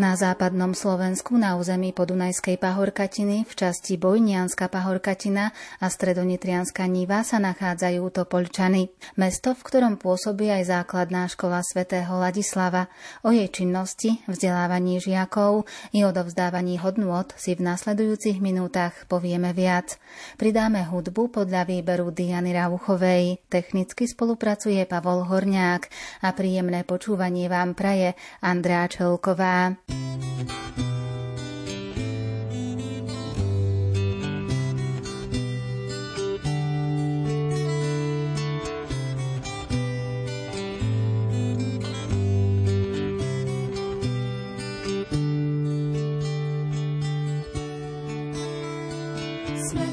Na západnom Slovensku na území Podunajskej pahorkatiny v časti Bojnianska pahorkatina a Stredonitrianska Niva sa nachádzajú Topoľčany. Mesto, v ktorom pôsobí aj základná škola svätého Ladislava. O jej činnosti, vzdelávaní žiakov i odovzdávaní hodnôt si v nasledujúcich minútach povieme viac. Pridáme hudbu podľa výberu Diany Rauchovej. Technicky spolupracuje Pavol Horňák a príjemné počúvanie vám praje Andrea Čelková. Sme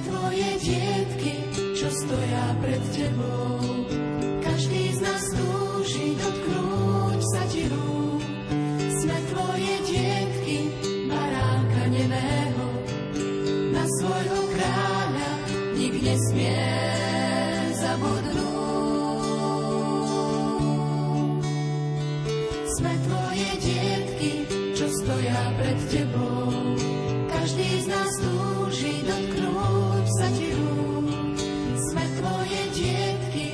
tvoje dietky, čo stoja pred tebou. Každý z nás túži dotknúť sa ti rúk. Sme tvoje dietky, baránka neného, na svojho kráľa nikdy nesmie zabudnúť. Sme tvoje dietky, čo stoja pred tebou. Každý z nás túži dotknúť sa ti rúk. Sme tvoje dietky,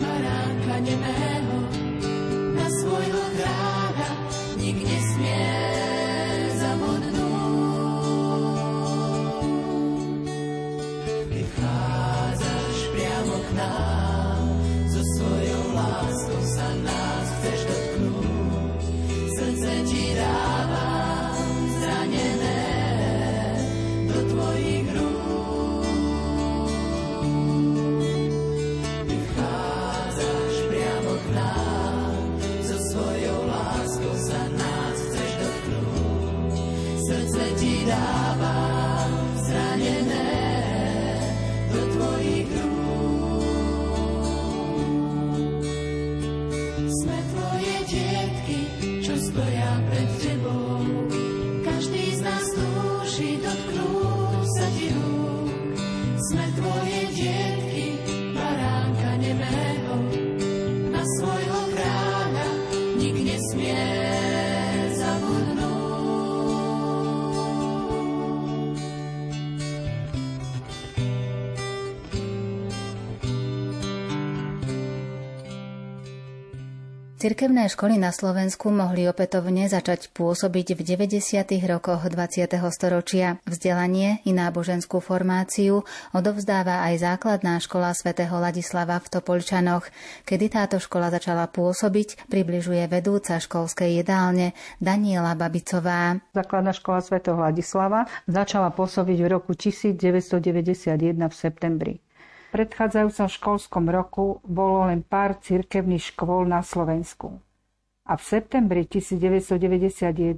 baránka neného, na svojho kráľa nikdy nesmie zabudnúť. Prichádzaš priamo k nám, so svojou láskou sa nás chceš dotknúť. Srdce ti dávam zranené do tvojich rúk. Prichádzaš priamo k nám, so svojou láskou sa nás chceš dotknúť. Srdce ti dávam zranené do tvojich rúk. Sme tvoje dietky, čo stoja pred tebou. Každý z nás túži dotknúť sa ti rúk. Sme tvoje dietky, baránka nebeho, na svojho kráľa nikdy nesmie zabudnúť. Cirkevné školy na Slovensku mohli opätovne začať pôsobiť v 90. rokoch 20. storočia. Vzdelanie i náboženskú formáciu odovzdáva aj základná škola svätého Ladislava v Topoľčanoch. Kedy táto škola začala pôsobiť, približuje vedúca školskej jedálne Daniela Babicová. Základná škola svätého Ladislava začala pôsobiť v roku 1991 v septembri. V predchádzajúcom školskom roku bolo len pár cirkevných škôl na Slovensku. A v septembri 1991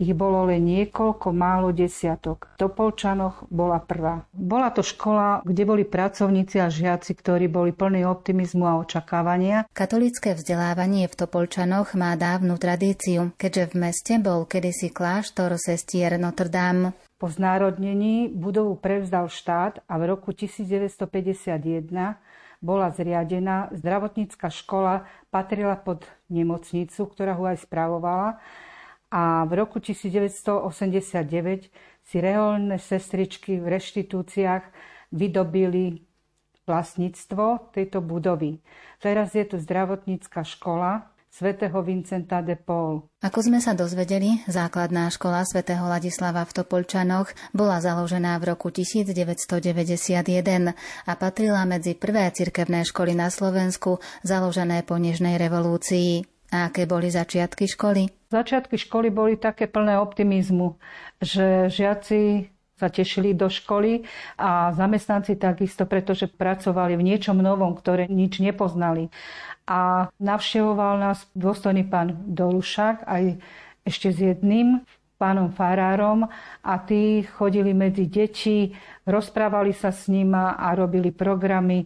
ich bolo len niekoľko málo desiatok. V Topoľčanoch bola prvá. Bola to škola, kde boli pracovníci a žiaci, ktorí boli plní optimizmu a očakávania. Katolícke vzdelávanie v Topoľčanoch má dávnu tradíciu, keďže v meste bol kedysi kláštor sestier Notre Dame. Po znárodnení budovu prevzal štát a v roku 1951 bola zriadená zdravotnícka škola, patrila pod nemocnicu, ktorá ho aj spravovala, a v roku 1989 si reholné sestričky v reštitúciách vydobili vlastníctvo tejto budovy. Teraz je tu zdravotnícka škola svätého Vincenta de Paul. Ako sme sa dozvedeli, základná škola svätého Ladislava v Topoľčanoch bola založená v roku 1991 a patrila medzi prvé cirkevné školy na Slovensku založené po nežnej revolúcii. A aké boli začiatky školy? Začiatky školy boli také plné optimizmu, že žiaci sa tešili do školy a zamestnanci takisto, pretože pracovali v niečom novom, ktoré nič nepoznali. A navštevoval nás dôstojný pán Dolušák aj ešte s jedným pánom farárom a tí chodili medzi deti, rozprávali sa s nima a robili programy,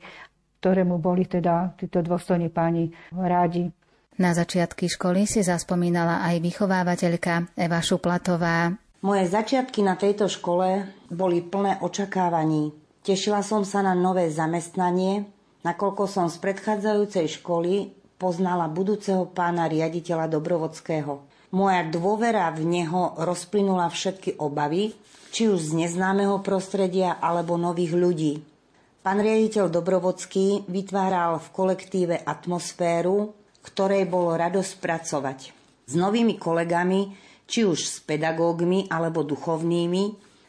ktorému boli teda títo dôstojní páni rádi. Na začiatky školy si zaspomínala aj vychovávateľka Eva Šuplatová. Moje začiatky na tejto škole boli plné očakávaní. Tešila som sa na nové zamestnanie, nakoľko som z predchádzajúcej školy poznala budúceho pána riaditeľa Dobrovodského. Moja dôvera v neho rozplynula všetky obavy, či už z neznámeho prostredia alebo nových ľudí. Pán riaditeľ Dobrovodský vytváral v kolektíve atmosféru, ktorej bolo radosť pracovať. S novými kolegami, či už s pedagógmi alebo duchovnými,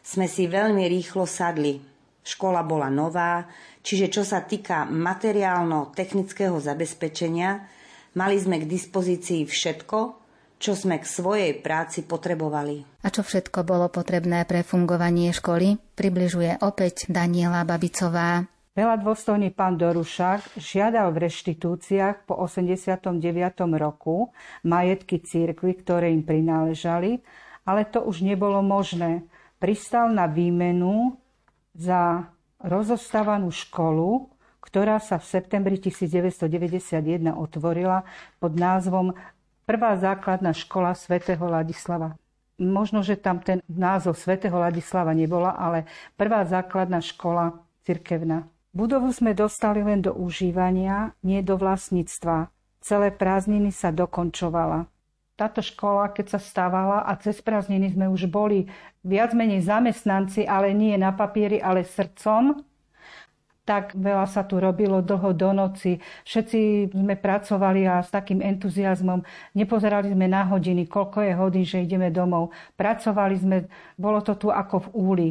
sme si veľmi rýchlo sadli. Škola bola nová, čiže čo sa týka materiálno-technického zabezpečenia, mali sme k dispozícii všetko, čo sme k svojej práci potrebovali. A čo všetko bolo potrebné pre fungovanie školy, približuje opäť Daniela Babicová. Veľadôstojný pán Dorušák žiadal v reštitúciách po 89. roku majetky cirkvi, ktoré im prináležali, ale to už nebolo možné. Pristal na výmenu za rozostávanú školu, ktorá sa v septembri 1991 otvorila pod názvom Prvá základná škola svätého Ladislava. Možno, že tam ten názov svätého Ladislava nebola, ale Prvá základná škola cirkevná. Budovu sme dostali len do užívania, nie do vlastníctva. Celé prázdniny sa dokončovala. Táto škola, keď sa stávala a cez prázdniny sme už boli viac menej zamestnanci, ale nie na papieri, ale srdcom, tak veľa sa tu robilo dlho do noci. Všetci sme pracovali a s takým entuziasmom. Nepozerali sme na hodiny, koľko je hodín, že ideme domov. Pracovali sme, bolo to tu ako v úli.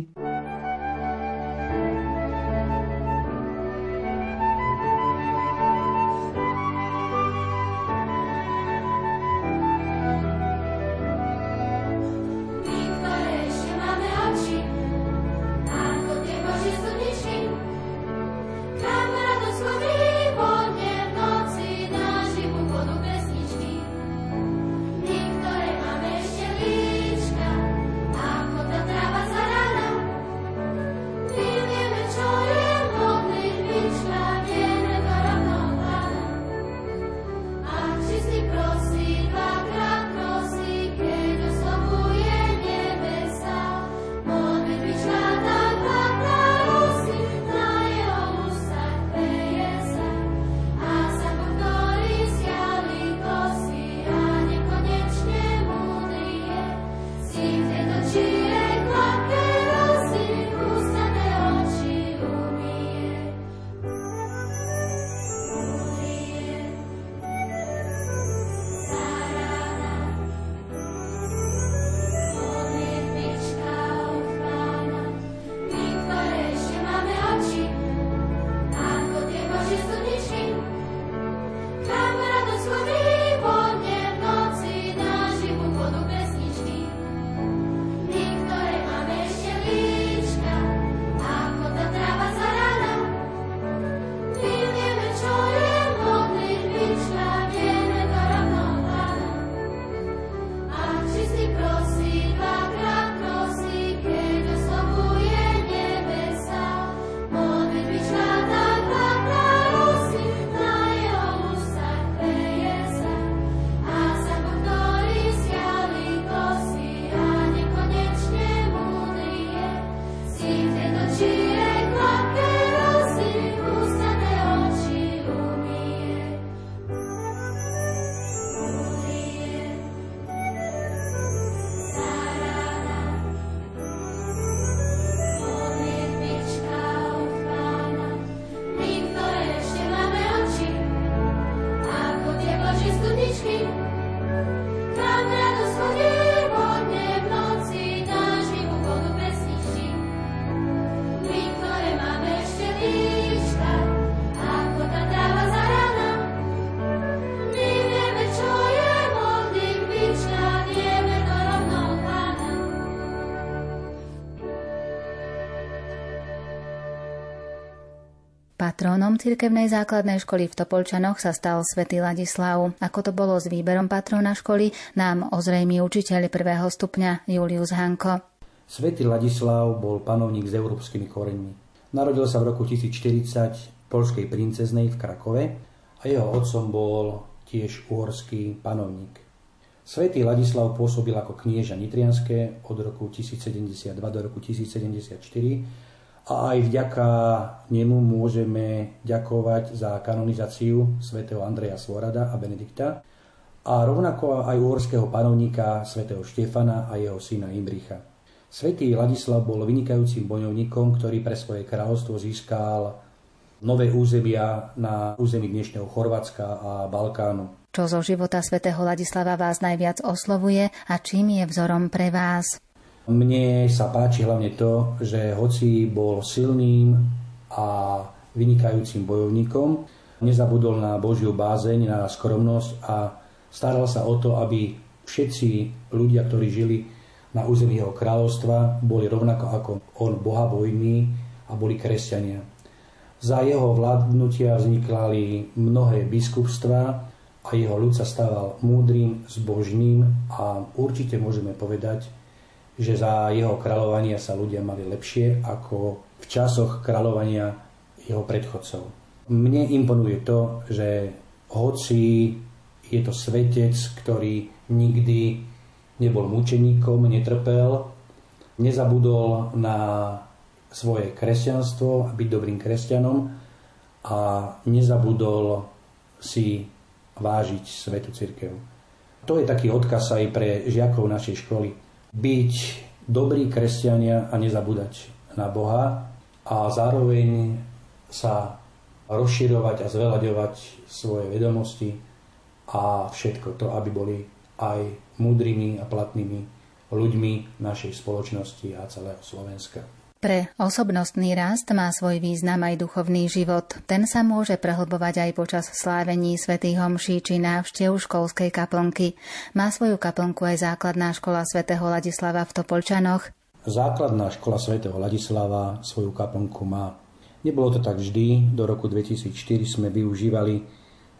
Patrónom cirkevnej základnej školy v Topoľčanoch sa stal svätý Ladislav. Ako to bolo s výberom patróna školy, nám ozrejmí učiteľ prvého stupňa Julius Hanko. Svätý Ladislav bol panovník s európskymi koreňmi. Narodil sa v roku 1040 poľskej princeznej v Krakove a jeho otcom bol tiež uhorský panovník. Svätý Ladislav pôsobil ako knieža nitrianske od roku 1072 do roku 1074, a aj vďaka nemu môžeme ďakovať za kanonizáciu svätého Andreja Svorada a Benedikta a rovnako aj uhorského panovníka svätého Štefana a jeho syna Imricha. Svätý Ladislav bol vynikajúcim bojovníkom, ktorý pre svoje kráľovstvo získal nové územia na území dnešného Chorvátska a Balkánu. Čo zo života svätého Ladislava vás najviac oslovuje a čím je vzorom pre vás? Mne sa páči hlavne to, že hoci bol silným a vynikajúcim bojovníkom, nezabudol na Božiu bázeň, na skromnosť a staral sa o to, aby všetci ľudia, ktorí žili na území jeho kráľovstva, boli rovnako ako on bohabojní a boli kresťania. Za jeho vládnutia vznikali mnohé biskupstvá a jeho ľud sa stával múdrym, zbožným a určite môžeme povedať, že za jeho kráľovania sa ľudia mali lepšie ako v časoch kráľovania jeho predchodcov. Mne imponuje to, že hoci je to svetec, ktorý nikdy nebol mučeníkom, netrpel, nezabudol na svoje kresťanstvo a byť dobrým kresťanom a nezabudol si vážiť svätú cirkev. To je taký odkaz aj pre žiakov našej školy. Byť dobrý kresťania a nezabúdať na Boha a zároveň sa rozširovať a zveľaďovať svoje vedomosti a všetko to, aby boli aj múdrymi a platnými ľuďmi našej spoločnosti a celého Slovenska. Pre osobnostný rast má svoj význam aj duchovný život. Ten sa môže prehlbovať aj počas slávení svätých homší či návštev školskej kaplnky. Má svoju kaplnku aj Základná škola svätého Ladislava v Topolčanoch. Základná škola svätého Ladislava svoju kaplnku má. Nebolo to tak vždy, do roku 2004 sme využívali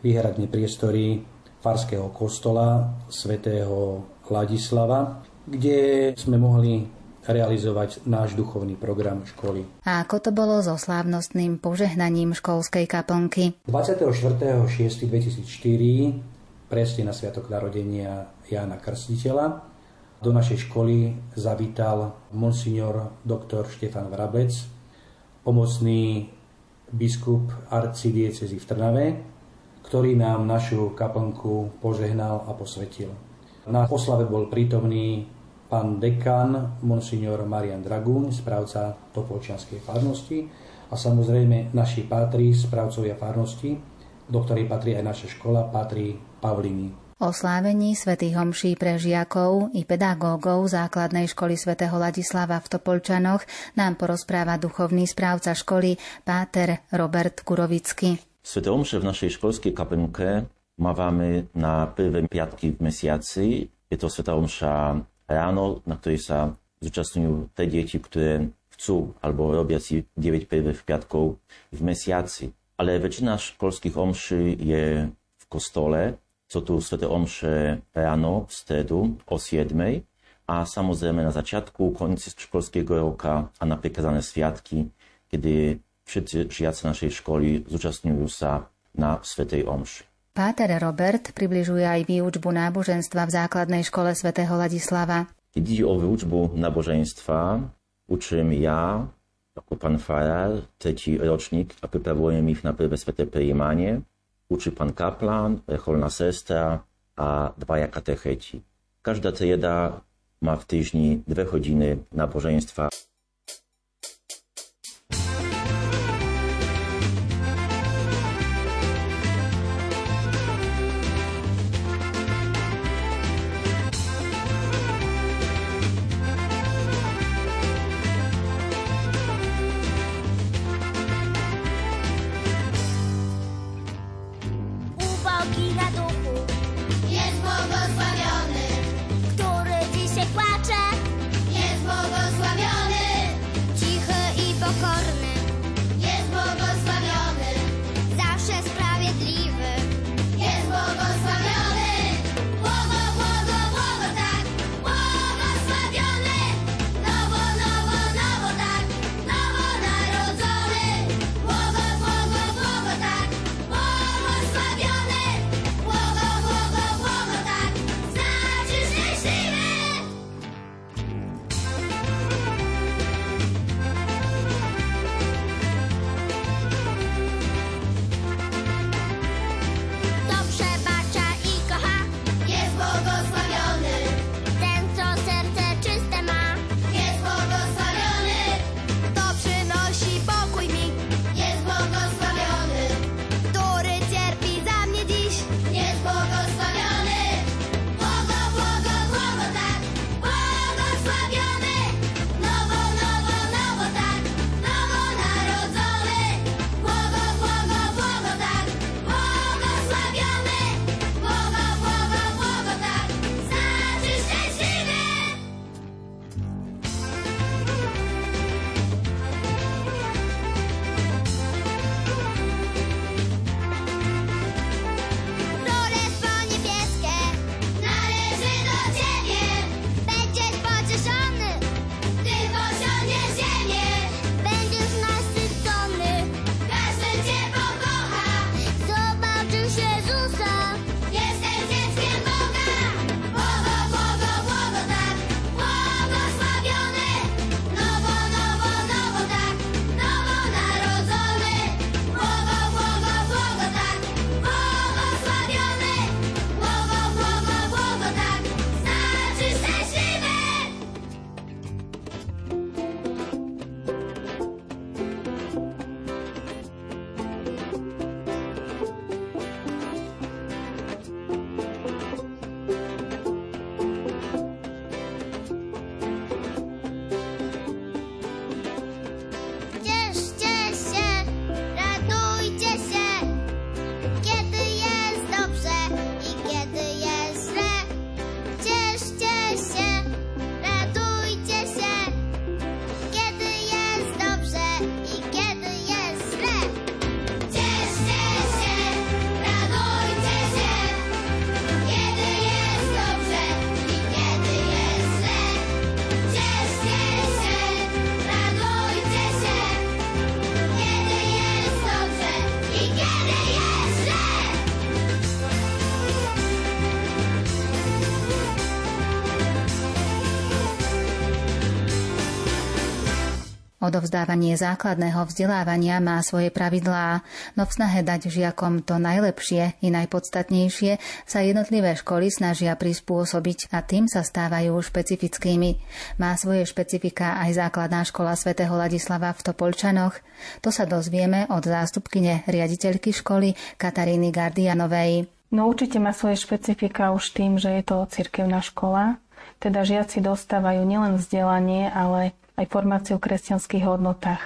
výhradne priestory farského kostola svätého Ladislava, kde sme mohli realizovať náš duchovný program školy. A ako to bolo so slávnostným požehnaním školskej kaplnky? 24.6.2004, presne na sviatok narodenia Jána Krstiteľa, do našej školy zavítal monsignor dr. Štefan Vrabec, pomocný biskup arcidiecézy v Trnave, ktorý nám našu kaplnku požehnal a posvetil. Na oslave bol prítomný pán dekan, monsignor Marian Dragún, správca Topolčianskej farnosti a samozrejme naši pátri, správcovia farnosti, do ktorej patrí aj naša škola, patrí Pavliny. O slávení svätých homší pre žiakov i pedagógov Základnej školy svätého Ladislava v Topolčanoch nám porozpráva duchovný správca školy páter Robert Kurowiczki. Sväté homše v našej školskiej kaplnke mávame na prvé piatky v mesiaci. Je to svätá homša ráno, na ktorej sa zúčastňujú tie deti, ktoré chcú alebo robia si 9 prvých piatkov v mesiaci. Ale väčšina školských homší je v kostole. Sú tu sväté omše ráno v stredu o 7. a samozrejme na začiatku, konci školského roka a na prekazané sviatky, kedy všetci žiaci našej školy zúčastňujú sa na svätej omši. Páter Robert približuje aj výučbu náboženstva v Základnej škole svätého Ladislava. Keď ide o výučbu náboženstva, učím ja, ako pán farár, tretí ročník a pripravujem ich na prvé sväté prijímanie. Uczy pan kaplan, recholna sestra, a dwaja katecheci. Każda trieda ma w tydzień 2 godziny nabożeństwa. Który dzisiaj płacze, jest błogosławiony. Odovzdávanie základného vzdelávania má svoje pravidlá, no v snahe dať žiakom to najlepšie i najpodstatnejšie sa jednotlivé školy snažia prispôsobiť a tým sa stávajú špecifickými. Má svoje špecifika aj základná škola svätého Ladislava v Topolčanoch. To sa dozvieme od zástupkyne riaditeľky školy Kataríny Gardianovej. No určite má svoje špecifika už tým, že je to cirkevná škola. Teda žiaci dostávajú nielen vzdelanie, ale aj formáciu v kresťanských hodnotách.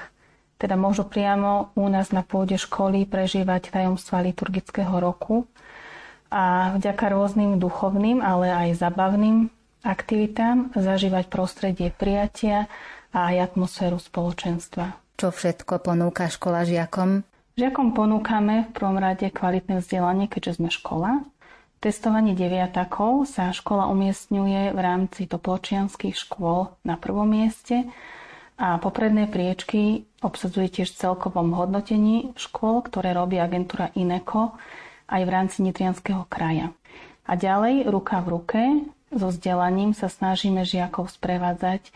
Teda môžu priamo u nás na pôde školy prežívať tajomstvá liturgického roku a vďaka rôznym duchovným, ale aj zabavným aktivitám zažívať prostredie prijatia a aj atmosféru spoločenstva. Čo všetko ponúka škola žiakom? Žiakom ponúkame v prvom rade kvalitné vzdelanie, keďže sme škola. Testovanie deviatakov sa škola umiestňuje v rámci topolčianskych škôl na prvom mieste a popredné priečky obsadzuje tiež v celkovom hodnotení škôl, ktoré robí agentúra INECO aj v rámci Nitrianskeho kraja. A ďalej, ruka v ruke, so vzdelaním sa snažíme žiakov sprevádzať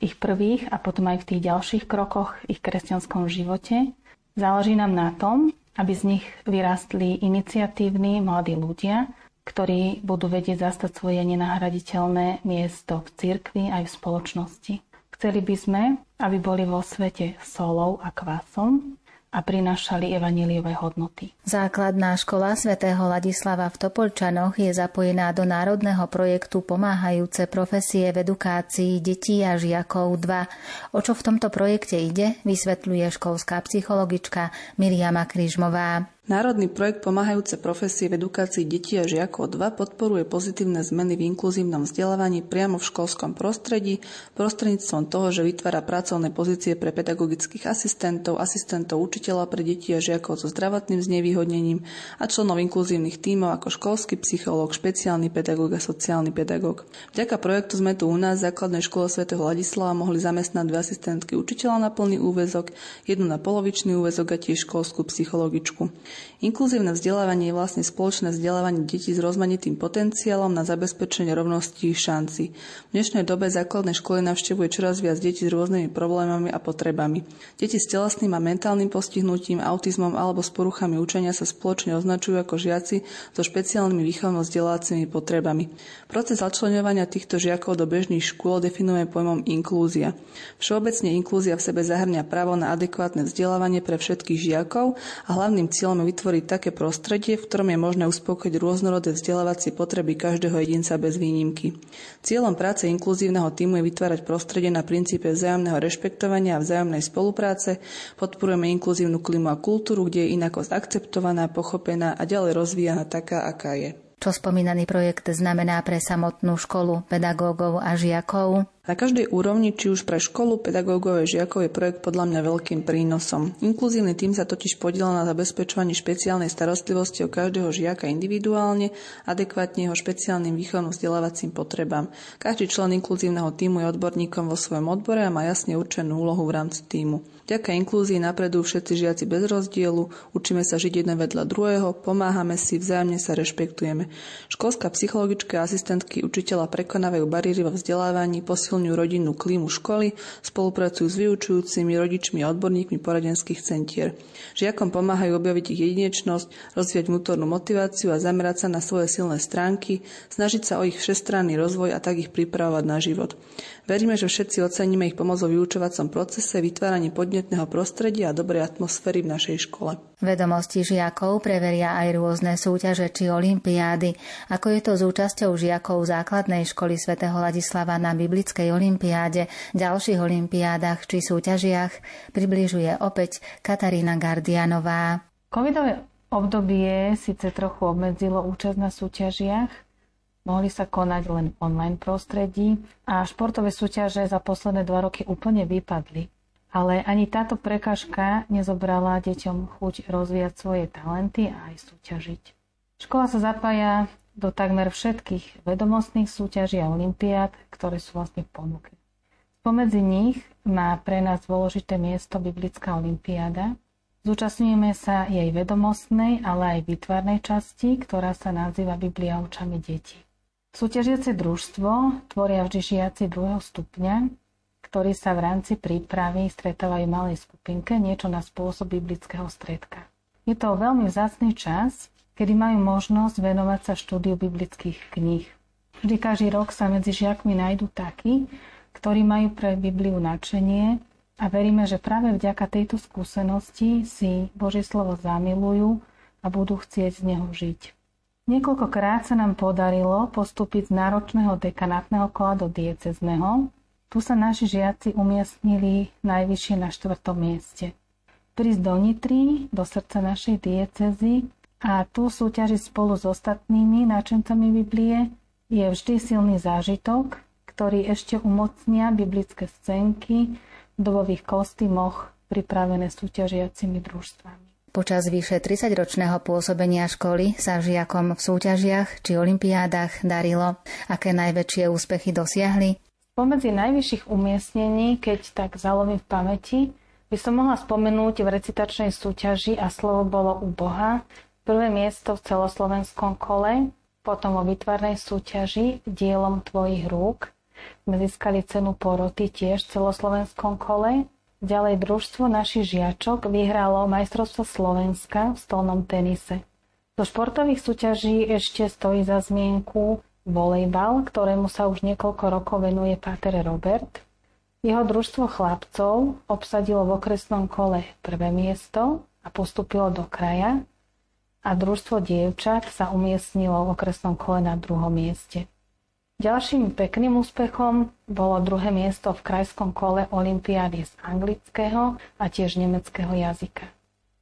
v ich prvých a potom aj v tých ďalších krokoch v ich kresťanskom živote. Záleží nám na tom, aby z nich vyrástli iniciatívni mladí ľudia, ktorí budú vedieť zastať svoje nenahraditeľné miesto v cirkvi aj v spoločnosti. Chceli by sme, aby boli vo svete solou a kvasom a prinášali evanjeliové hodnoty. Základná škola svätého Ladislava v Topolčanoch je zapojená do národného projektu Pomáhajúce profesie v edukácii detí a žiakov 2. O čo v tomto projekte ide, vysvetľuje školská psychologička Miriama Kryžmová. Národný projekt Pomáhajúce profesie v edukácii detí a žiakov 2 podporuje pozitívne zmeny v inkluzívnom vzdelávaní priamo v školskom prostredí prostredníctvom toho, že vytvára pracovné pozície pre pedagogických asistentov, asistentov učiteľa pre deti a žiakov so zdravotným znevýhodnením a členov inkluzívnych tímov ako školský psychológ, špeciálny pedagóg a sociálny pedagóg. Vďaka projektu Sme tu u nás v základnej škole svätého Ladislava mohli zamestnať dve asistentky učiteľa na plný úväzok, jednu na polovičný úväzok a tiež školskú psychologičku. Inkluzívne vzdelávanie je vlastne spoločné vzdelávanie detí s rozmanitým potenciálom na zabezpečenie rovnosti šanci. V dnešnej dobe základné školy navštevuje čoraz viac detí s rôznymi problémami a potrebami. Deti s telesným a mentálnym postihnutím, autizmom alebo s poruchami učenia sa spoločne označujú ako žiaci so špeciálnymi výchovno-vzdelávacími potrebami. Proces začleňovania týchto žiakov do bežných škôl definuje pojmom inklúzia. Všeobecne inklúzia v sebe zahŕňa právo na adekvátne vzdelávanie pre všetkých žiakov a hlavným cieľom vytvoriť také prostredie, v ktorom je možné uspokojiť rôznorodé vzdelávacie potreby každého jedinca bez výnimky. Cieľom práce inkluzívneho tímu je vytvárať prostredie na princípe vzájomného rešpektovania a vzájomnej spolupráce, podporujeme inkluzívnu klimu a kultúru, kde je inakosť akceptovaná, pochopená a ďalej rozvíjana taká, aká je. Čo spomínaný projekt znamená pre samotnú školu, pedagógov a žiakov? Na každej úrovni, či už pre školu, pedagógov a žiakov, je projekt podľa mňa veľkým prínosom. Inkluzívny tím sa totiž podieľa na zabezpečovaní špeciálnej starostlivosti o každého žiaka individuálne, adekvátne jeho špeciálnym výchovno-vzdelávacím potrebám. Každý člen inkluzívneho tímu je odborníkom vo svojom odbore a má jasne určenú úlohu v rámci tímu. Vďaka inklúzii napredujú všetci žiaci bez rozdielu, učíme sa žiť jeden vedľa druhého, pomáhame si, vzájomne sa rešpektujeme. Školská psychologička a asistentky učiteľa prekonávajú bariéry vo vzdelávaní, silňujú rodinnú klímu školy, spolupracujú s vyučujúcimi, rodičmi a odborníkmi poradenských centier. Žiakom pomáhajú objaviť ich jedinečnosť, rozvíjať vnútornú motiváciu a zamerať sa na svoje silné stránky, snažiť sa o ich všestranný rozvoj a tak ich pripravovať na život. Veríme, že všetci oceníme ich pomoc vo vyučovacom procese, vytváraní podnetného prostredia a dobrej atmosféry v našej škole. Vedomosti žiakov preveria aj rôzne súťaže či olympiády, ako je to s účasťou žiakov základnej školy svätého Ladislava na biblické olympiáde, ďalších olympiádach či súťažiach, približuje opäť Katarína Gardianová. Covidové obdobie síce trochu obmedzilo účasť na súťažiach, mohli sa konať len v online prostredí a športové súťaže za posledné 2 roky úplne vypadli. Ale ani táto prekážka nezobrala deťom chuť rozvíjať svoje talenty a aj súťažiť. Škola sa zapája do takmer všetkých vedomostných súťaží a olympiád, ktoré sú vlastne v ponuke. Spomedzi nich má pre nás dôležité miesto Biblická olympiáda. Zúčastňujeme sa jej vedomostnej, ale aj výtvarnej časti, ktorá sa nazýva Biblia očami detí. Súťažiace družstvo tvoria vždy žiaci 2. stupňa, ktorí sa v rámci prípravy stretávajú v malej skupinke, niečo na spôsob biblického stredka. Je to veľmi vzácny čas, kedy majú možnosť venovať sa štúdiu biblických kníh. Vždy každý rok sa medzi žiakmi nájdú takí, ktorí majú pre Bibliu nadšenie a veríme, že práve vďaka tejto skúsenosti si Božie slovo zamilujú a budú chcieť z neho žiť. Niekoľkokrát sa nám podarilo postúpiť z náročného dekanátneho kola do diecezneho. Tu sa naši žiaci umiestnili najvyššie na 4. mieste. Prísť do Nitry, do srdca našej diecezy a tu súťažiť spolu s ostatnými náčencami Biblie je vždy silný zážitok, ktorý ešte umocnia biblické scénky v dobových kostýmoch pripravené súťažiacimi družstvami. Počas vyše 30-ročného pôsobenia školy sa žiakom v súťažiach či olympiádach darilo, aké najväčšie úspechy dosiahli. Pomedzi najvyšších umiestnení, keď tak zalovím v pamäti, by som mohla spomenúť v recitačnej súťaži A slovo bolo u Boha prvé miesto v celoslovenskom kole, potom vo výtvarnej súťaži Dielom tvojich rúk sme získali cenu poroty tiež v celoslovenskom kole. Ďalej družstvo našich žiačok vyhralo majstrovstvo Slovenska v stolnom tenise. Do športových súťaží ešte stojí za zmienku volejbal, ktorému sa už niekoľko rokov venuje páter Robert. Jeho družstvo chlapcov obsadilo v okresnom kole prvé miesto a postúpilo do kraja a družstvo dievčat sa umiestnilo v okresnom kole na 2. mieste. Ďalším pekným úspechom bolo 2. miesto v krajskom kole olympiády z anglického a tiež nemeckého jazyka.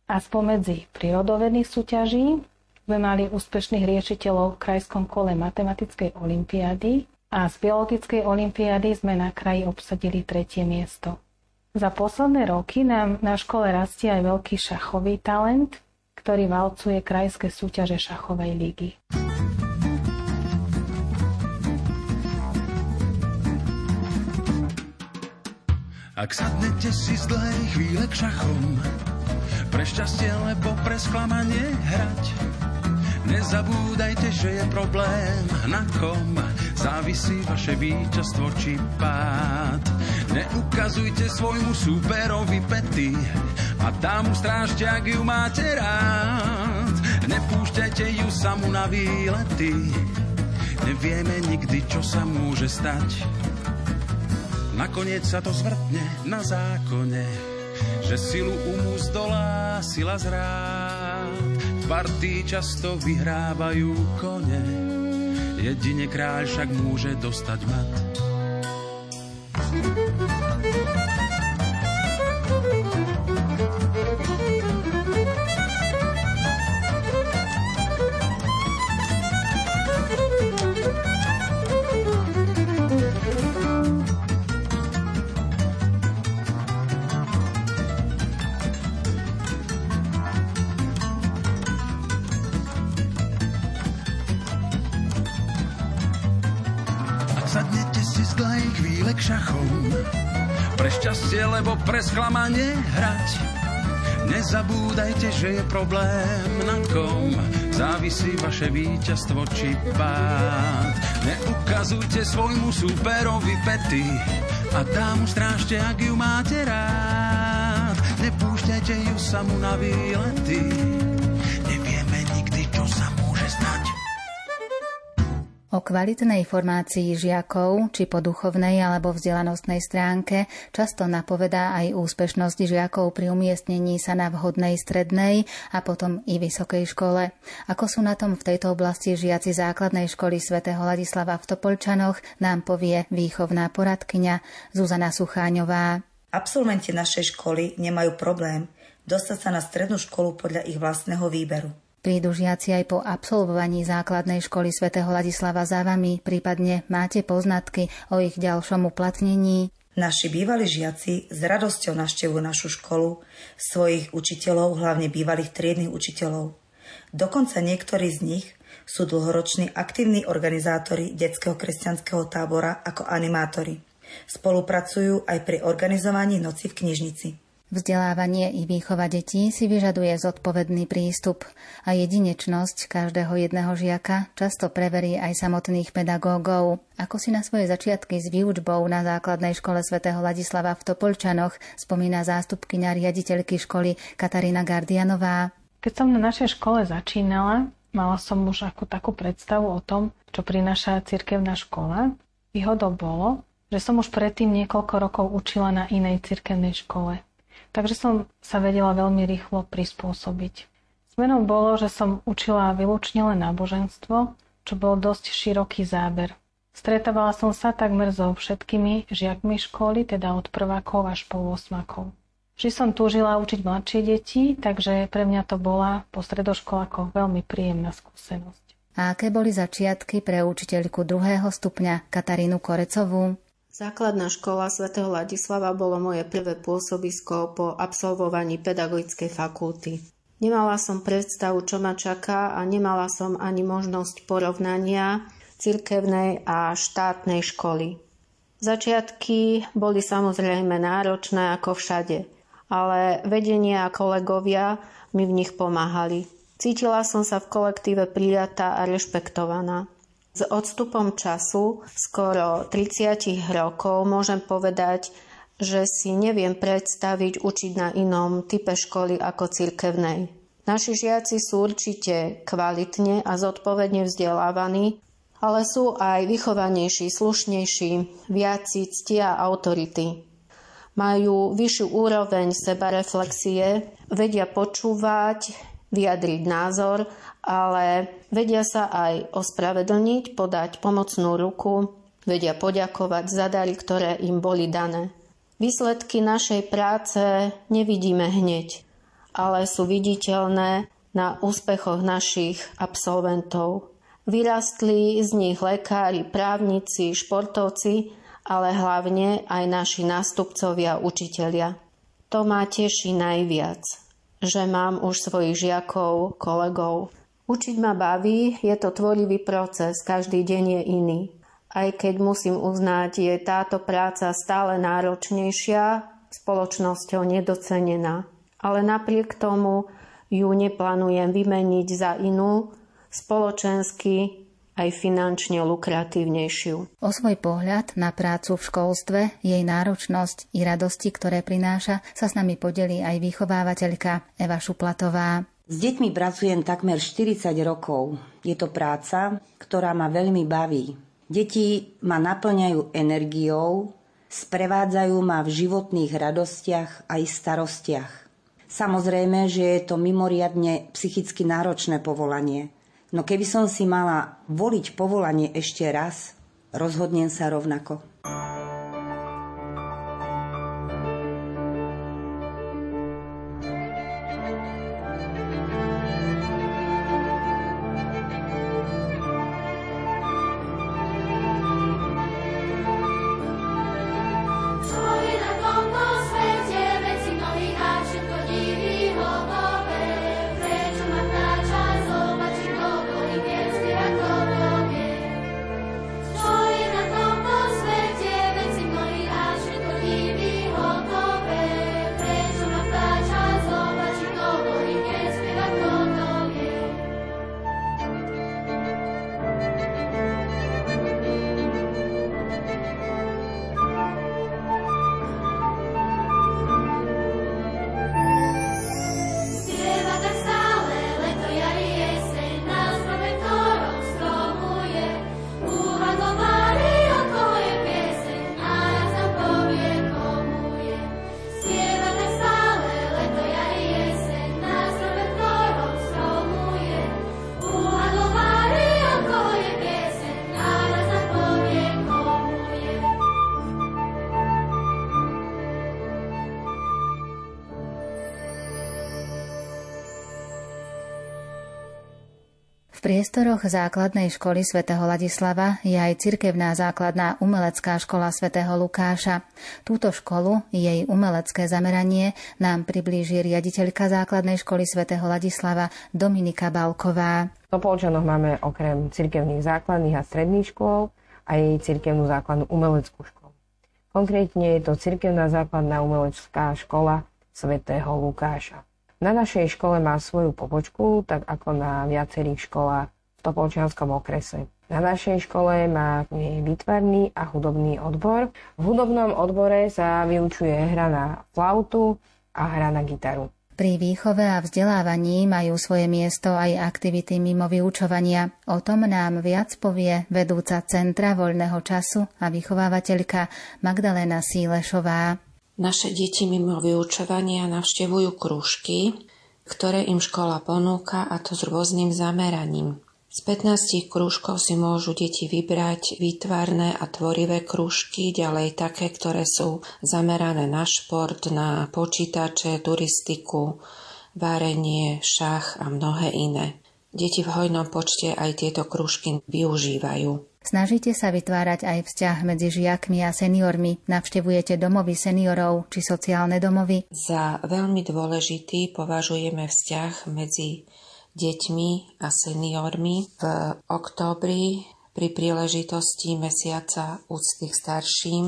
A spomedzi prírodovedných súťaží sme mali úspešných riešiteľov v krajskom kole matematickej olympiády a z biologickej olympiády sme na kraji obsadili 3. miesto. Za posledné roky nám na škole rastie aj veľký šachový talent, ktorý valcuje krajské súťaže šachovej ligy. Ak sadnete si z dlhej chvíle k šachom, pre šťastie lebo pre sklamanie hrať, nezabúdajte, že je problém, na kom závisí vaše víťazstvo či pád. Neukazujte svojmu súperovi pety a tam mu strážte, ak ju máte rád. Nepúšťajte ju samu na výlety, nevieme nikdy, čo sa môže stať. Nakoniec sa to zvrtne na zákone, že silu umu zdolá sila zrád. V partii často vyhrávajú kone, jedine kráľ však môže dostať mat. Lebo pre sklamanie hrať, nezabúdajte, že je problém, na kom závisí vaše víťazstvo či pád. Neukazujte svojmu súperovi pety a tam mu strážte, ak ju máte rád. Nepúšťajte ju samu na výlety, nevieme nikdy, čo sa môže stať. O kvalitnej formácii žiakov, či po duchovnej alebo vzdelanostnej stránke, často napovedá aj úspešnosť žiakov pri umiestnení sa na vhodnej strednej a potom i vysokej škole. Ako sú na tom v tejto oblasti žiaci základnej školy svätého Ladislava v Topolčanoch, nám povie výchovná poradkyňa Zuzana Sucháňová. Absolventi našej školy nemajú problém dostať sa na strednú školu podľa ich vlastného výberu. Prídu žiaci aj po absolvovaní základnej školy svätého Ladislava za vami, prípadne máte poznatky o ich ďalšom uplatnení. Naši bývalí žiaci s radosťou navštevujú našu školu, svojich učiteľov, hlavne bývalých triednych učiteľov. Dokonca niektorí z nich sú dlhoroční aktívni organizátori detského kresťanského tábora ako animátori. Spolupracujú aj pri organizovaní noci v knižnici. Vzdelávanie i výchova detí si vyžaduje zodpovedný prístup a jedinečnosť každého jedného žiaka často preverí aj samotných pedagógov. Ako si na svoje začiatky s výučbou na základnej škole svätého Ladislava v Topoľčanoch spomína zástupkyňa riaditeľky školy Katarína Gardianová. Keď som na našej škole začínala, mala som už ako takú predstavu o tom, čo prináša cirkevná škola. Výhodou bolo, že som už predtým niekoľko rokov učila na inej cirkevnej škole. Takže som sa vedela veľmi rýchlo prispôsobiť. Zmenou bolo, že som učila výlučne len náboženstvo, čo bol dosť široký záber. Stretávala som sa takmer so všetkými žiakmi školy, teda od prvákov až po osmákov. Vždy som túžila učiť mladšie deti, takže pre mňa to bola po stredoškolákoch veľmi príjemná skúsenosť. A aké boli začiatky pre učiteľku 2. stupňa Katarínu Korecovú? Základná škola svätého Ladislava bolo moje prvé pôsobisko po absolvovaní pedagogickej fakulty. Nemala som predstavu, čo ma čaká a nemala som ani možnosť porovnania cirkevnej a štátnej školy. Začiatky boli samozrejme náročné ako všade, ale vedenie a kolegovia mi v nich pomáhali. Cítila som sa v kolektíve prijatá a rešpektovaná. S odstupom času, skoro 30 rokov, môžem povedať, že si neviem predstaviť učiť na inom type školy ako cirkevnej. Naši žiaci sú určite kvalitne a zodpovedne vzdelávaní, ale sú aj vychovanejší, slušnejší, viaci ctia autority. Majú vyššiu úroveň sebareflexie, vedia počúvať, vyjadriť názor, ale vedia sa aj ospravedlniť, podať pomocnú ruku, vedia poďakovať za dary, ktoré im boli dané. Výsledky našej práce nevidíme hneď, ale sú viditeľné na úspechoch našich absolventov. Vyrastli z nich lekári, právnici, športovci, ale hlavne aj naši nástupcovia, učitelia. To ma teší najviac, že mám už svojich žiakov, kolegov. Učiť ma baví, je to tvorivý proces, každý deň je iný. Aj keď musím uznať, je táto práca stále náročnejšia, spoločnosťou nedocenená. Ale napriek tomu ju neplánujem vymeniť za inú, spoločensky aj finančne lukratívnejšiu. O svoj pohľad na prácu v školstve, jej náročnosť i radosti, ktoré prináša, sa s nami podelí aj vychovávateľka Eva Šuplatová. S deťmi pracujem takmer 40 rokov. Je to práca, ktorá ma veľmi baví. Deti ma naplňajú energiou, sprevádzajú ma v životných radostiach aj starostiach. Samozrejme, že je to mimoriadne psychicky náročné povolanie. No keby som si mala voliť povolanie ešte raz, rozhodnem sa rovnako. V priestoroch základnej školy svätého Ladislava je aj cirkevná základná umelecká škola svätého Lukáša. Túto školu, jej umelecké zameranie, nám priblíži riaditeľka základnej školy svätého Ladislava Dominika Balková. V Topoľčanoch máme okrem cirkevných základných a stredných škôl aj cirkevnú základnú umeleckú školu. Konkrétne je to cirkevná základná umelecká škola svätého Lukáša. Na našej škole má svoju pobočku, tak ako na viacerých školách v Topolčianskom okrese. Na našej škole má výtvarný a hudobný odbor. V hudobnom odbore sa vyučuje hra na flautu a hra na gitaru. Pri výchove a vzdelávaní majú svoje miesto aj aktivity mimo vyučovania. O tom nám viac povie vedúca Centra voľného času a vychovávateľka Magdalena Sílešová. Naše deti mimo vyučovania navštevujú krúžky, ktoré im škola ponúka, a to s rôznym zameraním. Z 15 krúžkov si môžu deti vybrať výtvarné a tvorivé krúžky, ďalej také, ktoré sú zamerané na šport, na počítače, turistiku, varenie, šach a mnohé iné. Deti v hojnom počte aj tieto krúžky využívajú. Snažíte sa vytvárať aj vzťah medzi žiakmi a seniormi. Navštevujete domovy seniorov či sociálne domovy? Za veľmi dôležitý považujeme vzťah medzi deťmi a seniormi. V októbri pri príležitosti mesiaca úcty k starším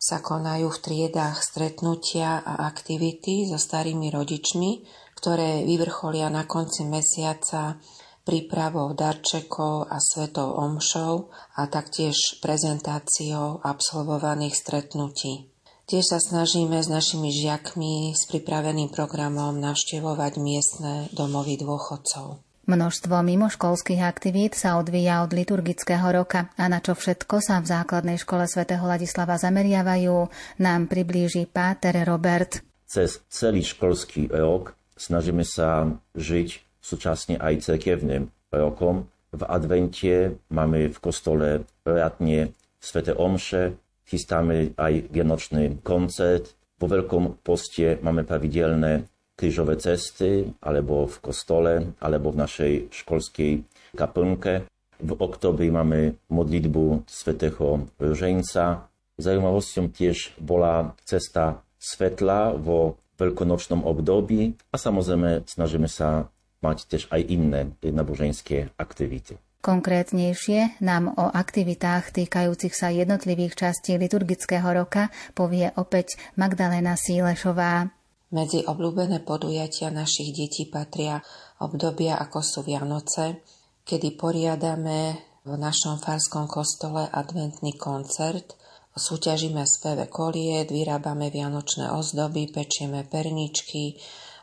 sa konajú v triedách stretnutia a aktivity so starými rodičmi, ktoré vyvrcholia na konci mesiaca prípravou darčekov a svetou omšou a taktiež prezentáciou absolvovaných stretnutí. Tiež sa snažíme s našimi žiakmi s pripraveným programom navštevovať miestne domovy dôchodcov. Množstvo mimoškolských aktivít sa odvíja od liturgického roka a na čo všetko sa v Základnej škole svätého Ladislava zameriavajú, nám priblíži páter Robert. Cez celý školský rok snažíme sa žiť súčasne aj cirkevným rokom. V advente máme v kostole ratne sväté omše, chystáme aj vianočný koncert. Po Veľkom poste máme pravidelné krížové cesty, alebo v kostole, alebo v našej školskej kaplnke. V októbri máme modlitbu svätého Ruženca. Zaujímavosťou tiež bola cesta svetla vo veľkonočnom období a samozrejme snažíme sa mať tiež aj iné náboženské aktivity. Konkrétnejšie nám o aktivitách týkajúcich sa jednotlivých častí liturgického roka povie opäť Magdalena Sílešová. Medzi obľúbené podujatia našich detí patria obdobia, ako sú Vianoce, kedy poriadame v našom farskom kostole adventný koncert, súťažíme speve koliet, vyrábame vianočné ozdoby, pečieme perničky,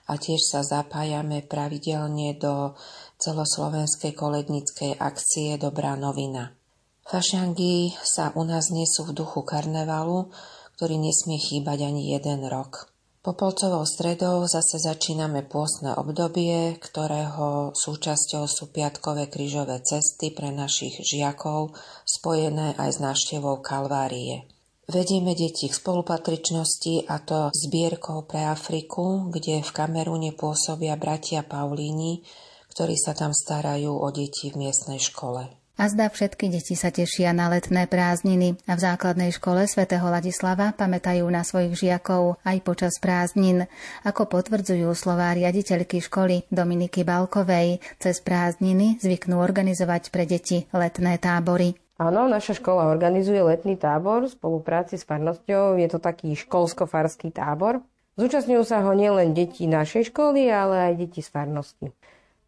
a tiež sa zapájame pravidelne do celoslovenskej koledníckej akcie Dobrá novina. Fašangy sa u nás nesú v duchu karnevalu, ktorý nesmie chýbať ani jeden rok. Po polcovou stredou zase začíname pôstne obdobie, ktorého súčasťou sú piatkové krížové cesty pre našich žiakov, spojené aj s návštevou Kalvárie. Vedieme deti k spolupatričnosti, a to zbierkou pre Afriku, kde v Kamerúne pôsobia bratia Paulíni, ktorí sa tam starajú o deti v miestnej škole. Azda všetky deti sa tešia na letné prázdniny a v Základnej škole svätého Ladislava pamätajú na svojich žiakov aj počas prázdnin. Ako potvrdzujú slová riaditeľky školy Dominiky Balkovej, cez prázdniny zvyknú organizovať pre deti letné tábory. Áno, naša škola organizuje letný tábor v spolupráci s farnosťou. Je to taký školsko-farský tábor. Zúčastňujú sa ho nielen deti našej školy, ale aj deti z farnosti.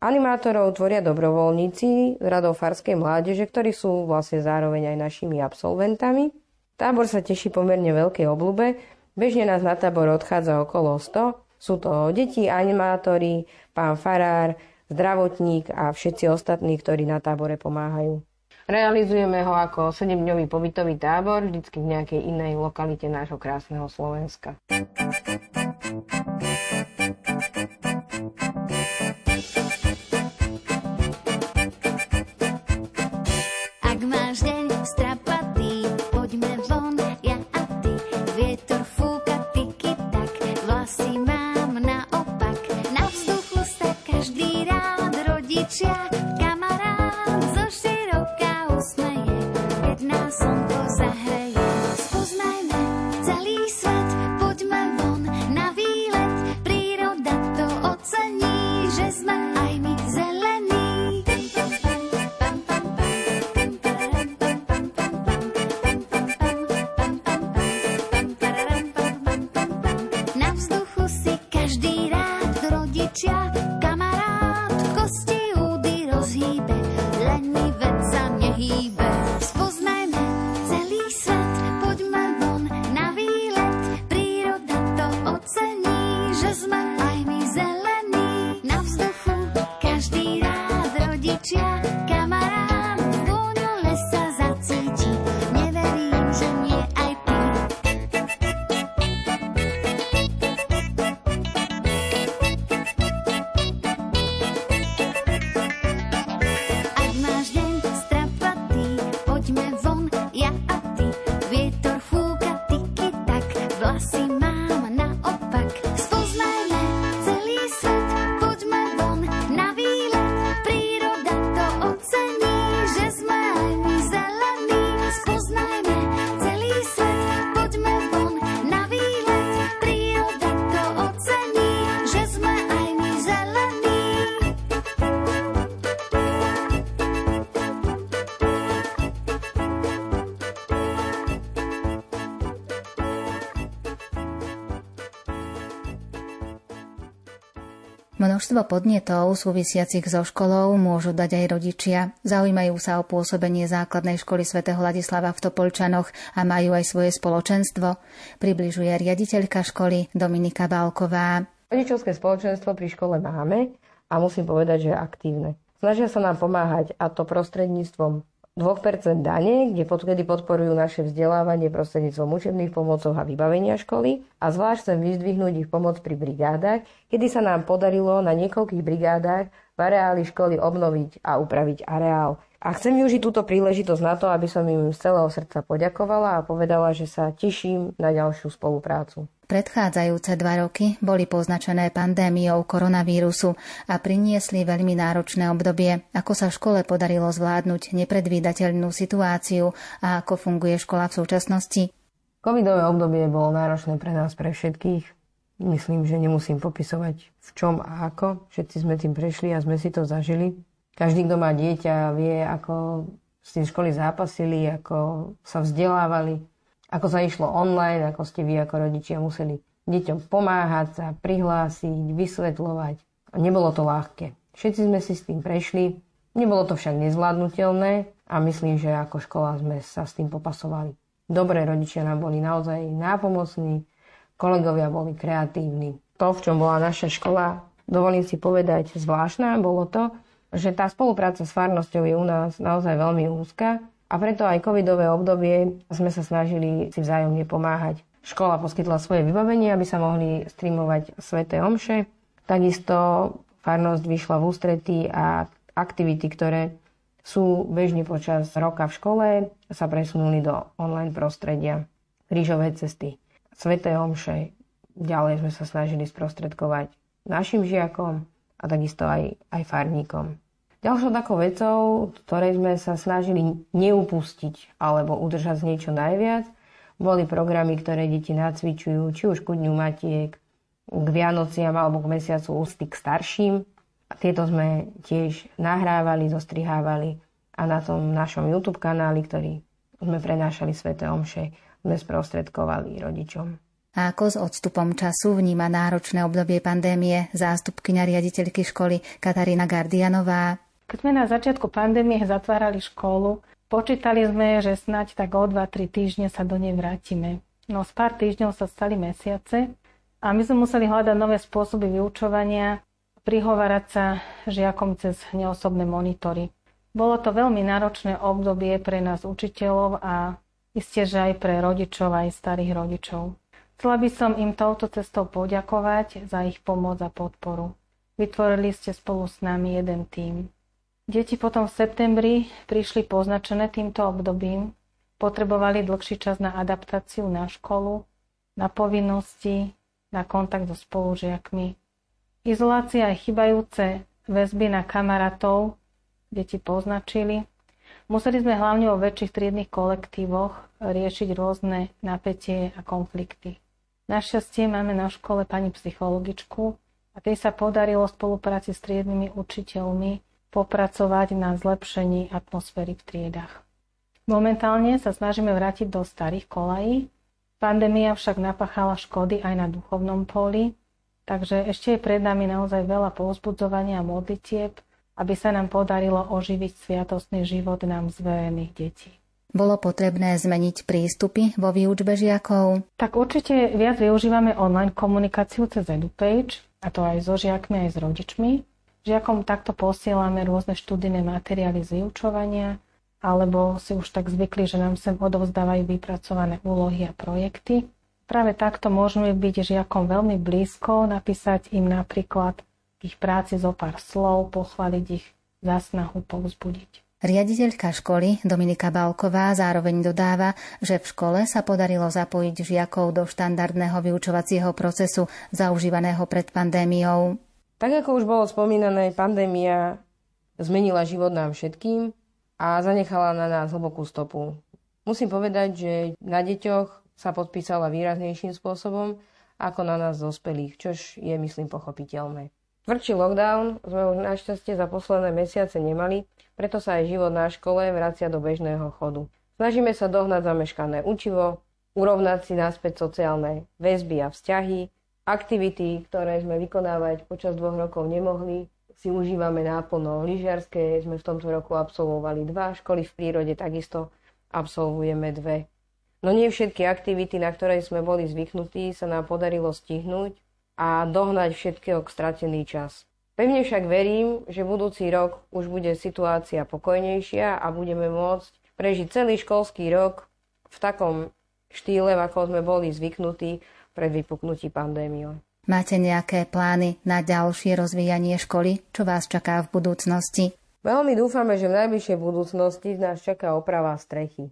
Animátorov tvoria dobrovoľníci z radov farskej mládeže, ktorí sú vlastne zároveň aj našimi absolventami. Tábor sa teší pomerne veľkej obľube. Bežne nás na tábor odchádza okolo 100. Sú to deti, animátori, pán farár, zdravotník a všetci ostatní, ktorí na tábore pomáhajú. Realizujeme ho ako 7-dňový pobytový tábor, vždycky v nejakej inej lokalite nášho krásneho Slovenska. Ak máš deň strapatý, poďme von, ja a ty. Vietor fúka tiki-tak, vlasy mám naopak. Na vzduchu sa každý rád, rodičia, kamarát zo široka. Usmeje, keď nás slnko zahreje. Spoznajme celý svet, poďme von na výlet. Príroda to ocení, že sme aj my zelení. Na vzduchu si každý Množstvo podnetov súvisiacich so školou môžu dať aj rodičia. Zaujímajú sa o pôsobenie základnej školy svätého Ladislava v Topoľčanoch a majú aj svoje spoločenstvo. Približuje riaditeľka školy Dominika Bálková. Rodičovské spoločenstvo pri škole máme a musím povedať, že je aktívne. Snažia sa nám pomáhať a to prostredníctvom 2% dane, kde podporujú naše vzdelávanie prostredníctvom učebných pomocov a vybavenia školy a zvlášť chcem vyzdvihnúť ich pomoc pri brigádach, kedy sa nám podarilo na niekoľkých brigádach v areáli školy obnoviť a upraviť areál. A chcem využiť túto príležitosť na to, aby som im z celého srdca poďakovala a povedala, že sa teším na ďalšiu spoluprácu. Predchádzajúce 2 roky boli poznačené pandémiou koronavírusu a priniesli veľmi náročné obdobie, ako sa škole podarilo zvládnuť nepredvídateľnú situáciu a ako funguje škola v súčasnosti. Covidové obdobie bolo náročné pre nás, pre všetkých. Myslím, že nemusím popisovať v čom a ako. Všetci sme tým prešli a sme si to zažili. Každý, kto má dieťa, vie, ako s tým školy zápasili, ako sa vzdelávali. Ako sa išlo online, ako ste vy ako rodičia museli deťom pomáhať sa, prihlásiť, vysvetľovať. A nebolo to ľahké. Všetci sme si s tým prešli. Nebolo to však nezvládnutelné a myslím, že ako škola sme sa s tým popasovali. Dobré rodičia nám boli naozaj nápomocní, kolegovia boli kreatívni. To, v čom bola naša škola, dovolím si povedať, zvláštna, bolo to, že tá spolupráca s farnosťou je u nás naozaj veľmi úzka. A preto aj covidové obdobie sme sa snažili si vzájomne pomáhať. Škola poskytla svoje vybavenie, aby sa mohli streamovať sväté omše. Takisto farnosť vyšla v ústretí a aktivity, ktoré sú bežne počas roka v škole, sa presunuli do online prostredia. Krížové cesty, sväté omše. Ďalej sme sa snažili sprostredkovať našim žiakom a takisto aj farníkom. Ďalšou takou vecou, ktorej sme sa snažili neupustiť alebo udržať z niečo najviac, boli programy, ktoré deti nacvičujú, či už ku Dňu Matiek, k Vianociam alebo k mesiacu úcty k starším. A tieto sme tiež nahrávali, zostrihávali a na tom našom YouTube kanáli, ktorý sme prenášali sväté omše, sme sprostredkovali rodičom. A ako s odstupom času vníma náročné obdobie pandémie zástupkyňa riaditeľky školy Katarína Gardianová? Keď sme na začiatku pandémie zatvárali školu, počítali sme, že snáď tak o 2-3 týždne sa do nej vrátime. No z pár týždňov sa stali mesiace a my sme museli hľadať nové spôsoby vyučovania, prihovárať sa žiakom cez neosobné monitory. Bolo to veľmi náročné obdobie pre nás učiteľov a iste, že aj pre rodičov, aj starých rodičov. Chcela by som im touto cestou poďakovať za ich pomoc a podporu. Vytvorili ste spolu s nami jeden tím. Deti potom v septembri prišli poznačené týmto obdobím, potrebovali dlhší čas na adaptáciu na školu, na povinnosti, na kontakt so spolužiakmi. Izolácia a chýbajúce väzby na kamarátov deti poznačili. Museli sme hlavne vo väčších triednych kolektívoch riešiť rôzne napätie a konflikty. Našťastie máme na škole pani psychologičku a tej sa podarilo v spolupráci s triednymi učiteľmi popracovať na zlepšení atmosféry v triedách. Momentálne sa snažíme vrátiť do starých kolají. Pandémia však napáchala škody aj na duchovnom poli, takže ešte je pred nami naozaj veľa povzbudzovania a modlitieb, aby sa nám podarilo oživiť sviatostný život nám zverených detí. Bolo potrebné zmeniť prístupy vo výučbe žiakov? Tak určite viac využívame online komunikáciu cez EduPage, a to aj so žiakmi, aj s rodičmi. Žiakom takto posielame rôzne študijné materiály z vyučovania, alebo si už tak zvykli, že nám sem odovzdávajú vypracované úlohy a projekty. Práve takto môžeme byť žiakom veľmi blízko, napísať im napríklad ich práci zo pár slov, pochváliť ich za snahu povzbudiť. Riaditeľka školy Dominika Bálková zároveň dodáva, že v škole sa podarilo zapojiť žiakov do štandardného vyučovacieho procesu zaužívaného pred pandémiou. Tak ako už bolo spomínané, pandémia zmenila život nám všetkým a zanechala na nás hlbokú stopu. Musím povedať, že na deťoch sa podpísala výraznejším spôsobom ako na nás dospelých, čož je myslím pochopiteľné. Tvrdší lockdown sme už našťastie za posledné mesiace nemali, preto sa aj život na škole vracia do bežného chodu. Snažíme sa dohnať zameškané učivo, urovnať si naspäť sociálne väzby a vzťahy a aktivity, ktoré sme vykonávať počas 2 rokov nemohli, si užívame náplno. Lyžiarske sme v tomto roku absolvovali 2, školy v prírode takisto absolvujeme 2. No nie všetky aktivity, na ktoré sme boli zvyknutí, sa nám podarilo stihnúť a dohnať všetkého k stratený čas. Pevne však verím, že budúci rok už bude situácia pokojnejšia a budeme môcť prežiť celý školský rok v takom štýle, ako sme boli zvyknutí pred vypuknutím pandémiou. Máte nejaké plány na ďalšie rozvíjanie školy? Čo vás čaká v budúcnosti? Veľmi dúfame, že v najbližšej budúcnosti nás čaká oprava strechy.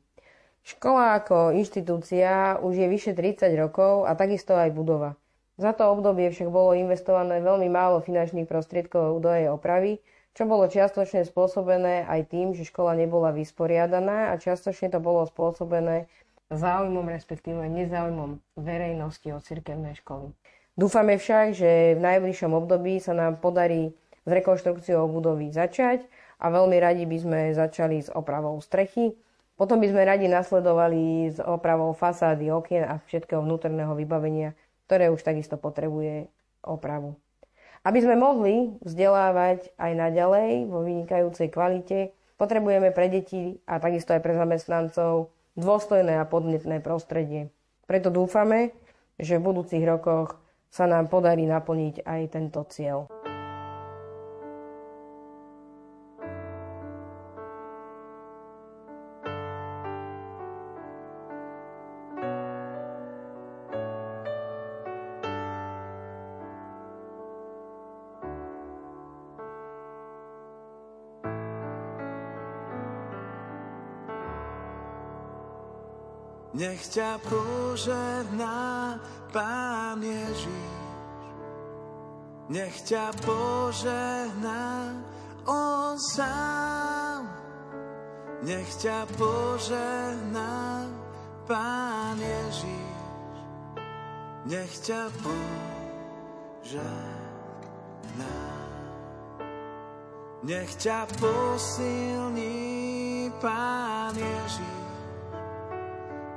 Škola ako inštitúcia už je vyše 30 rokov a takisto aj budova. Za to obdobie však bolo investované veľmi málo finančných prostriedkov do jej opravy, čo bolo čiastočne spôsobené aj tým, že škola nebola vysporiadaná a čiastočne to bolo spôsobené záujmom, respektíve nezáujmom verejnosti od cirkevnej školy. Dúfame však, že v najbližšom období sa nám podarí s rekonštrukciou budovy začať a veľmi radi by sme začali s opravou strechy. Potom by sme radi nasledovali s opravou fasády, okien a všetkého vnútorného vybavenia, ktoré už takisto potrebuje opravu. Aby sme mohli vzdelávať aj naďalej vo vynikajúcej kvalite, potrebujeme pre deti a takisto aj pre zamestnancov dôstojné a podnetné prostredie. Preto dúfame, že v budúcich rokoch sa nám podarí naplniť aj tento cieľ. Nech ťa požehná Pán Ježiš, nech ťa požehná On sám, nech ťa požehná Pán Ježiš, nech ťa požehná, nech ťa posilní Pán Ježiš.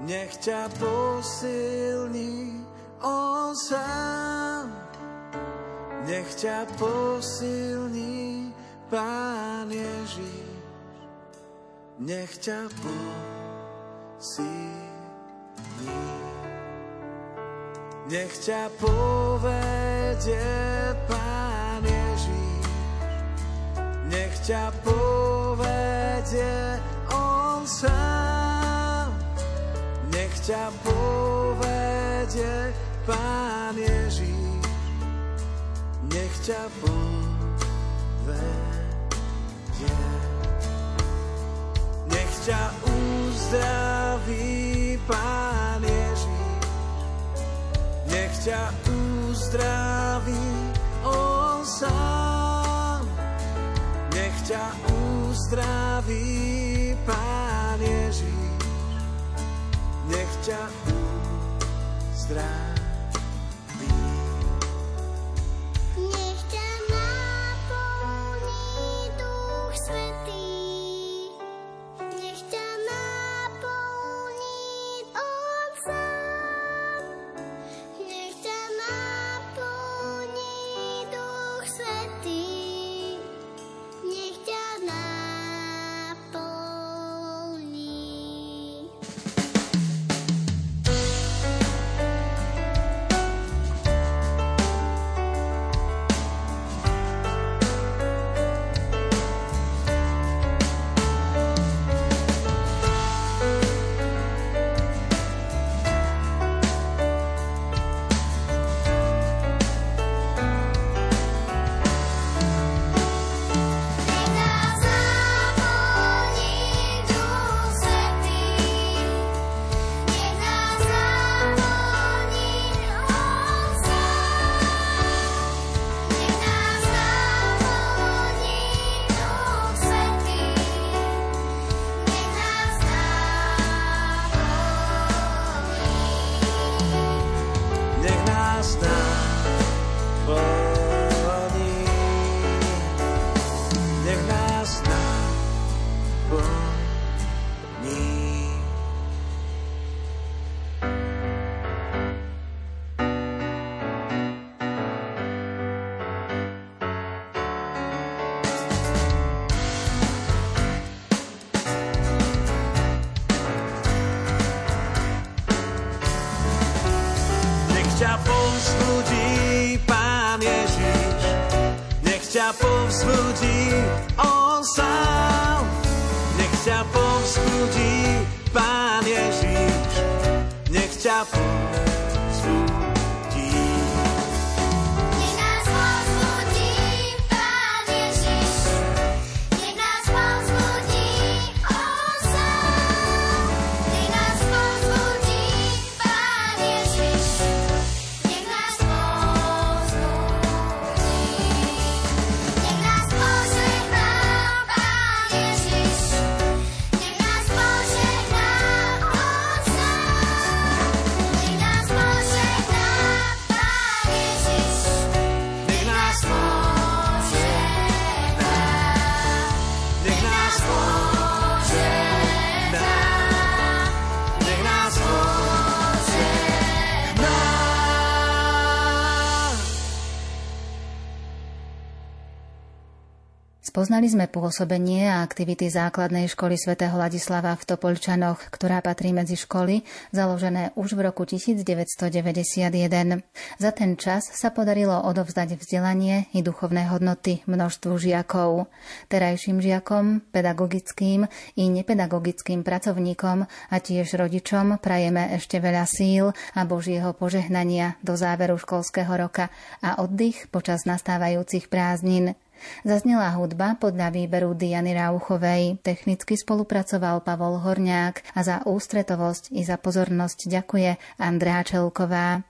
Nech ťa posilní On sám, nech ťa posilní Pán Ježiš, nech ťa posilní. Nech ťa povedie Pán Ježiš, nech ťa povedie On sám. Nech ťa povedie Pán Ježiš, nech ťa povedie. Nech ťa uzdraví Pán Ježiš, nech ťa uzdraví On sám. Nech ťa uzdraví Pán Ježiš, nech ťa uzdraví. Nech ťa naplní Duch Svätý, nech ťa naplní On sám, nech ťa naplní Duch Svätý, nech ťa naplní. povzbudí on sám. Nech ťa povzbudí Pán Ježiš. Nech ťa povzbudí. Poznali sme pôsobenie a aktivity základnej školy svätého Ladislava v Topoľčanoch, ktorá patrí medzi školy, založené už v roku 1991. Za ten čas sa podarilo odovzdať vzdelanie i duchovné hodnoty množstvu žiakov. Terajším žiakom, pedagogickým i nepedagogickým pracovníkom a tiež rodičom prajeme ešte veľa síl a Božieho požehnania do záveru školského roka a oddych počas nastávajúcich prázdnin. Zaznelá hudba podľa výberu Diany Rauchovej. Technicky spolupracoval Pavol Horňák a za ústretovosť i za pozornosť ďakuje Andrea Čelková.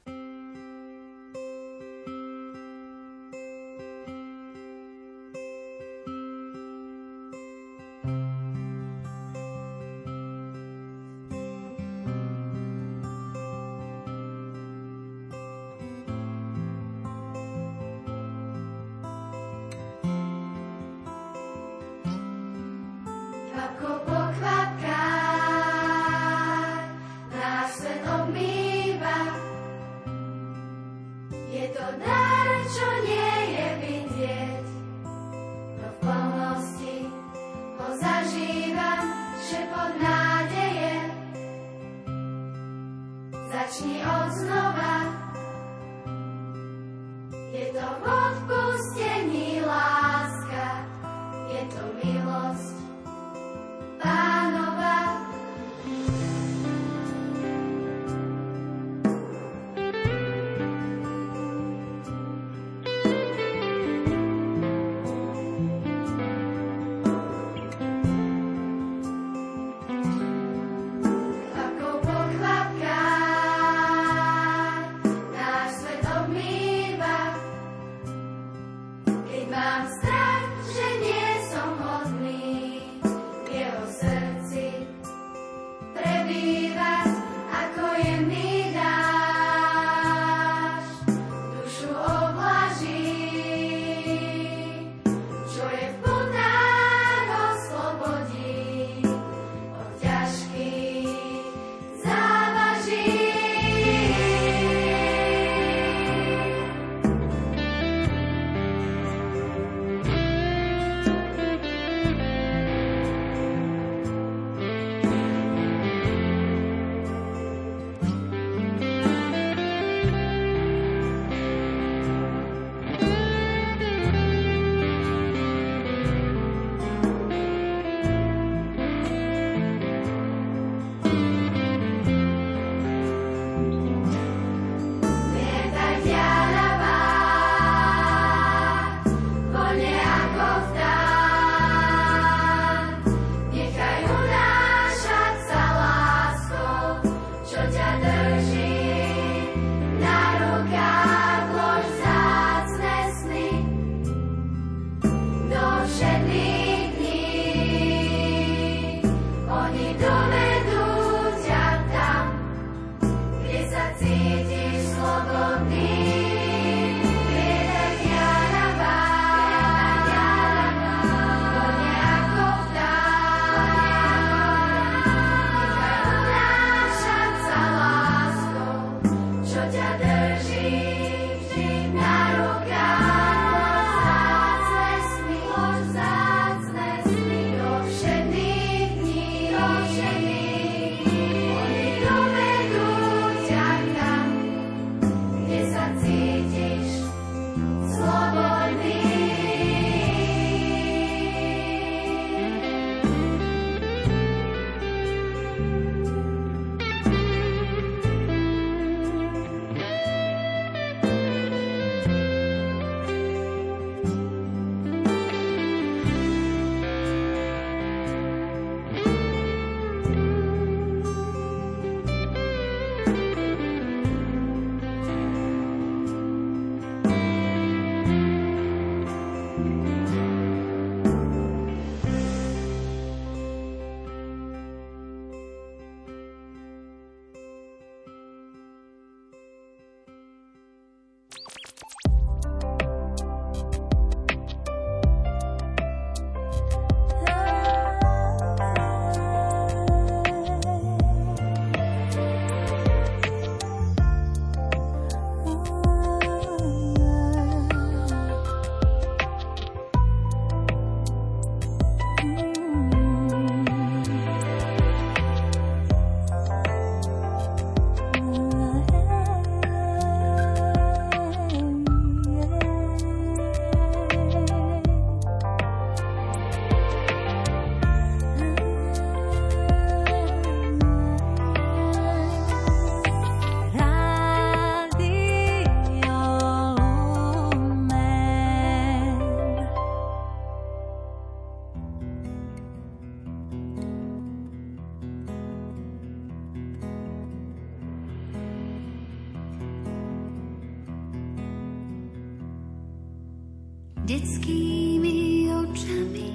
detskými očami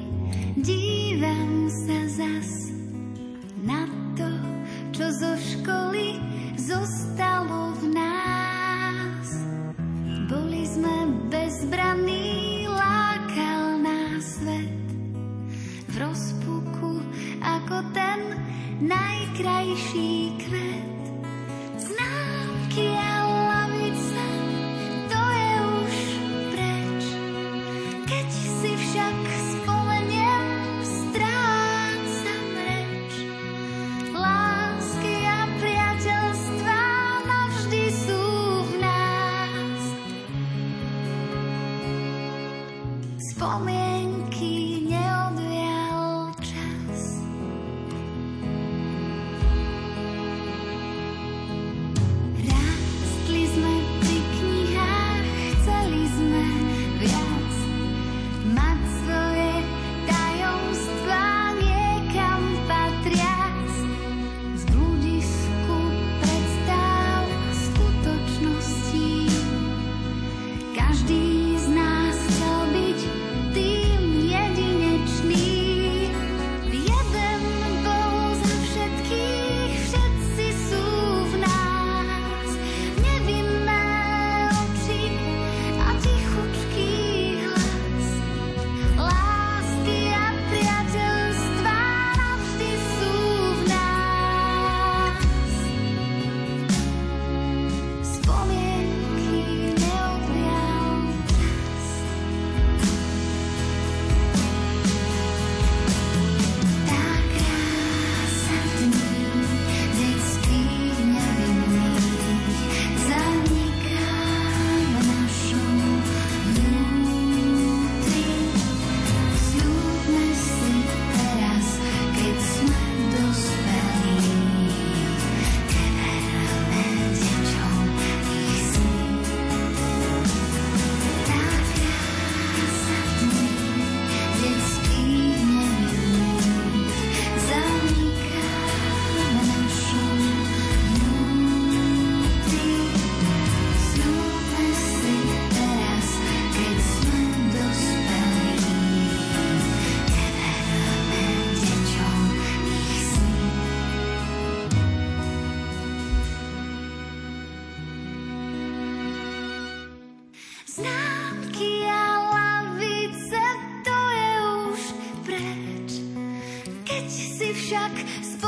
dívam sa zas na to, čo zo školy zostalo v nás. Boli sme bezbranní, lákal nás svet v rozpuku ako ten najkrajší kvet. Známky a lavice, to je už preč, keď si však spomeniem, strácam reč. Lásky a priateľstvá navždy sú v nás. Spomienky neodvial čas. Rástli sme pri knihách, chceli sme viac, mať svoje tajomstvá niekam patriac. Z bludisku predstáv skutočností každý z nás chcel byť tým jedinečný. Jeden bol za všetkých, všetci sú v nás. Nevinné oči a tichučký hlas. Lásky a priateľstvá navždy sú v nás. Spomienky neodvial čas. Tá krása dní detských nevinných zaniká v našom vnútri. Sľúbme si teraz, keď sme dospelí, neverme deťom ich sní. Tá krása dní detských nevinných zaniká v našom vnútri. Sľúbme si teraz, keď sme dospelí, neverme deťom ich sní. Známky a lavice, to je už preč, keď si však spomeniem,